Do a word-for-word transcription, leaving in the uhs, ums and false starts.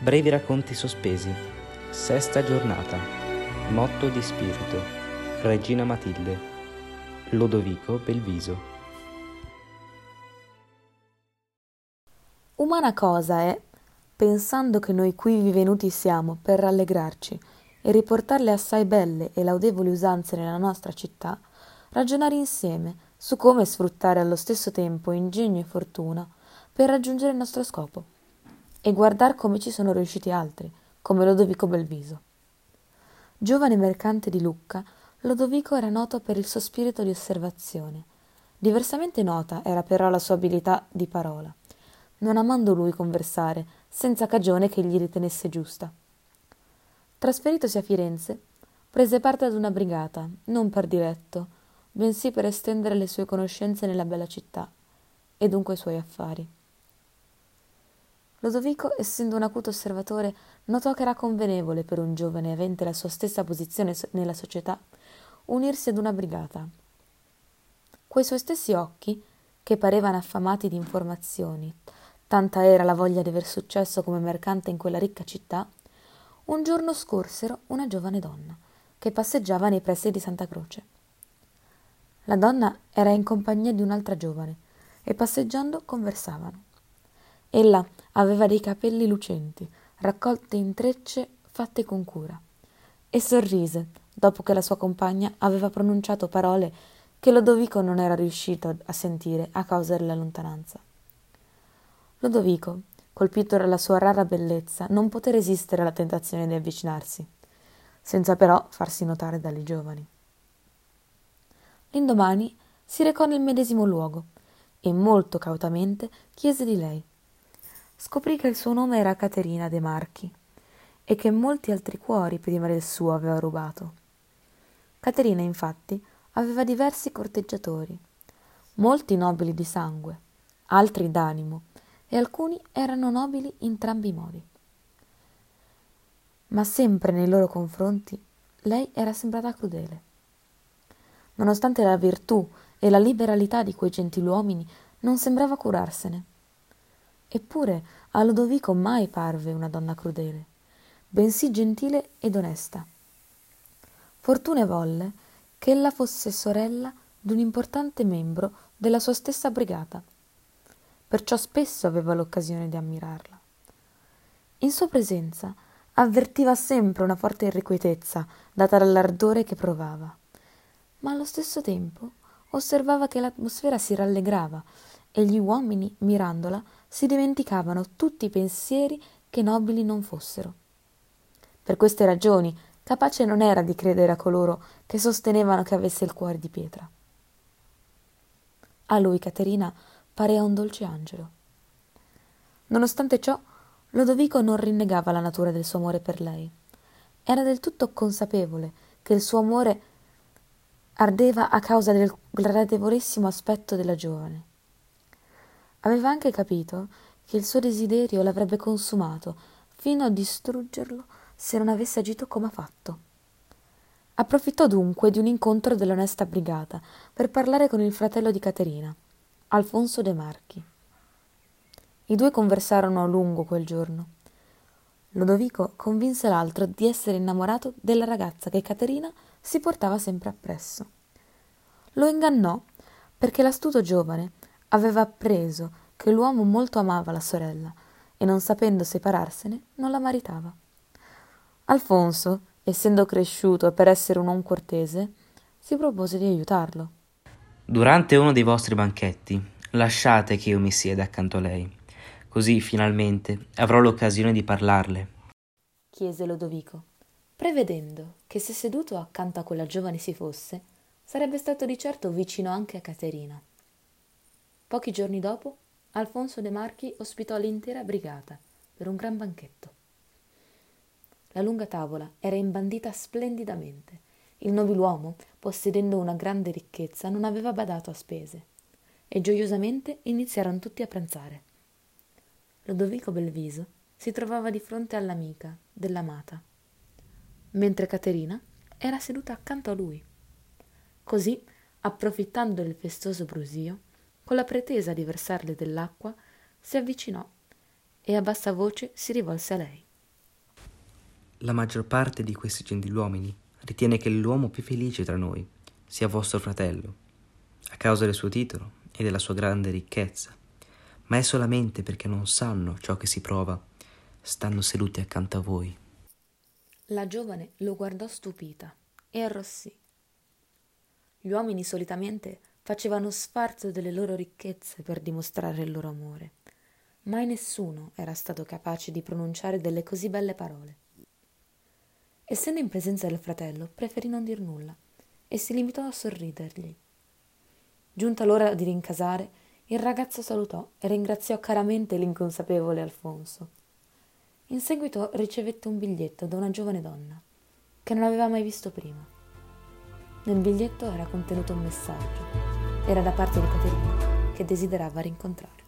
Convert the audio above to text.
Brevi racconti sospesi. Sesta giornata. Motto di spirito. Regina Matilde. Lodovico Belviso. Umana cosa è, pensando che noi quivi venuti siamo per rallegrarci e riportar le assai belle e laudevoli usanze nella nostra città, ragionare insieme su come sfruttare allo stesso tempo ingegno e fortuna per raggiungere il nostro scopo, e guardar come ci sono riusciti altri, come Lodovico Belviso. Giovane mercante di Lucca, Lodovico era noto per il suo spirito di osservazione. Diversamente nota era però la sua abilità di parola, non amando lui conversare senza cagione che gli ritenesse giusta. Trasferitosi a Firenze, prese parte ad una brigata, non per diletto, bensì per estendere le sue conoscenze nella bella città, e dunque i suoi affari. Lodovico, essendo un acuto osservatore, notò che era convenevole per un giovane avente la sua stessa posizione nella società unirsi ad una brigata. Quei suoi stessi occhi, che parevano affamati di informazioni, tanta era la voglia di aver successo come mercante in quella ricca città, un giorno scorsero una giovane donna che passeggiava nei pressi di Santa Croce. La donna era in compagnia di un'altra giovane e passeggiando conversavano. Ella aveva dei capelli lucenti, raccolti in trecce fatte con cura, e sorrise dopo che la sua compagna aveva pronunciato parole che Lodovico non era riuscito a sentire a causa della lontananza. Lodovico, colpito dalla sua rara bellezza, non poté resistere alla tentazione di avvicinarsi, senza però farsi notare dalle giovani. L'indomani si recò nel medesimo luogo e molto cautamente chiese di lei. Scoprì che il suo nome era Caterina de Marchi e che molti altri cuori prima del suo aveva rubato. Caterina, infatti, aveva diversi corteggiatori, molti nobili di sangue, altri d'animo, e alcuni erano nobili entrambi i modi. Ma sempre nei loro confronti lei era sembrata crudele. Nonostante la virtù e la liberalità di quei gentiluomini, non sembrava curarsene. Eppure a Lodovico mai parve una donna crudele, bensì gentile ed onesta. Fortuna volle che ella fosse sorella di un importante membro della sua stessa brigata, perciò spesso aveva l'occasione di ammirarla. In sua presenza avvertiva sempre una forte irrequietezza data dall'ardore che provava, ma allo stesso tempo osservava che l'atmosfera si rallegrava e gli uomini, mirandola, si dimenticavano tutti i pensieri che nobili non fossero. Per queste ragioni, capace non era di credere a coloro che sostenevano che avesse il cuore di pietra. A lui Caterina pareva un dolce angelo. Nonostante ciò, Lodovico non rinnegava la natura del suo amore per lei. Era del tutto consapevole che il suo amore ardeva a causa del gradevolissimo aspetto della giovane. Aveva anche capito che il suo desiderio l'avrebbe consumato fino a distruggerlo se non avesse agito come ha fatto. Approfittò dunque di un incontro dell'onesta brigata per parlare con il fratello di Caterina, Alfonso De Marchi. I due conversarono a lungo quel giorno. Lodovico convinse l'altro di essere innamorato della ragazza che Caterina si portava sempre appresso. Lo ingannò perché l'astuto giovane aveva appreso che l'uomo molto amava la sorella e, non sapendo separarsene, non la maritava. Alfonso, essendo cresciuto per essere un uomo cortese, si propose di aiutarlo. Durante uno dei vostri banchetti, lasciate che io mi sieda accanto a lei, così finalmente avrò l'occasione di parlarle, chiese Lodovico, prevedendo che se seduto accanto a quella giovane si fosse, sarebbe stato di certo vicino anche a Caterina. Pochi giorni dopo, Alfonso De Marchi ospitò l'intera brigata per un gran banchetto. La lunga tavola era imbandita splendidamente. Il nobiluomo, possedendo una grande ricchezza, non aveva badato a spese, e gioiosamente iniziarono tutti a pranzare. Lodovico Belviso si trovava di fronte all'amica dell'amata, mentre Caterina era seduta accanto a lui. Così, approfittando del festoso brusio, con la pretesa di versarle dell'acqua, si avvicinò e a bassa voce si rivolse a lei. La maggior parte di questi gentiluomini ritiene che l'uomo più felice tra noi sia vostro fratello, a causa del suo titolo e della sua grande ricchezza, ma è solamente perché non sanno ciò che si prova, stando seduti accanto a voi. La giovane lo guardò stupita e arrossì. Gli uomini solitamente facevano sfarzo delle loro ricchezze per dimostrare il loro amore. Mai nessuno era stato capace di pronunciare delle così belle parole. Essendo in presenza del fratello, preferì non dir nulla e si limitò a sorridergli. Giunta l'ora di rincasare, il ragazzo salutò e ringraziò caramente l'inconsapevole Alfonso. In seguito ricevette un biglietto da una giovane donna, che non aveva mai visto prima. Nel biglietto era contenuto un messaggio. Era da parte di Caterina, che desiderava rincontrarlo.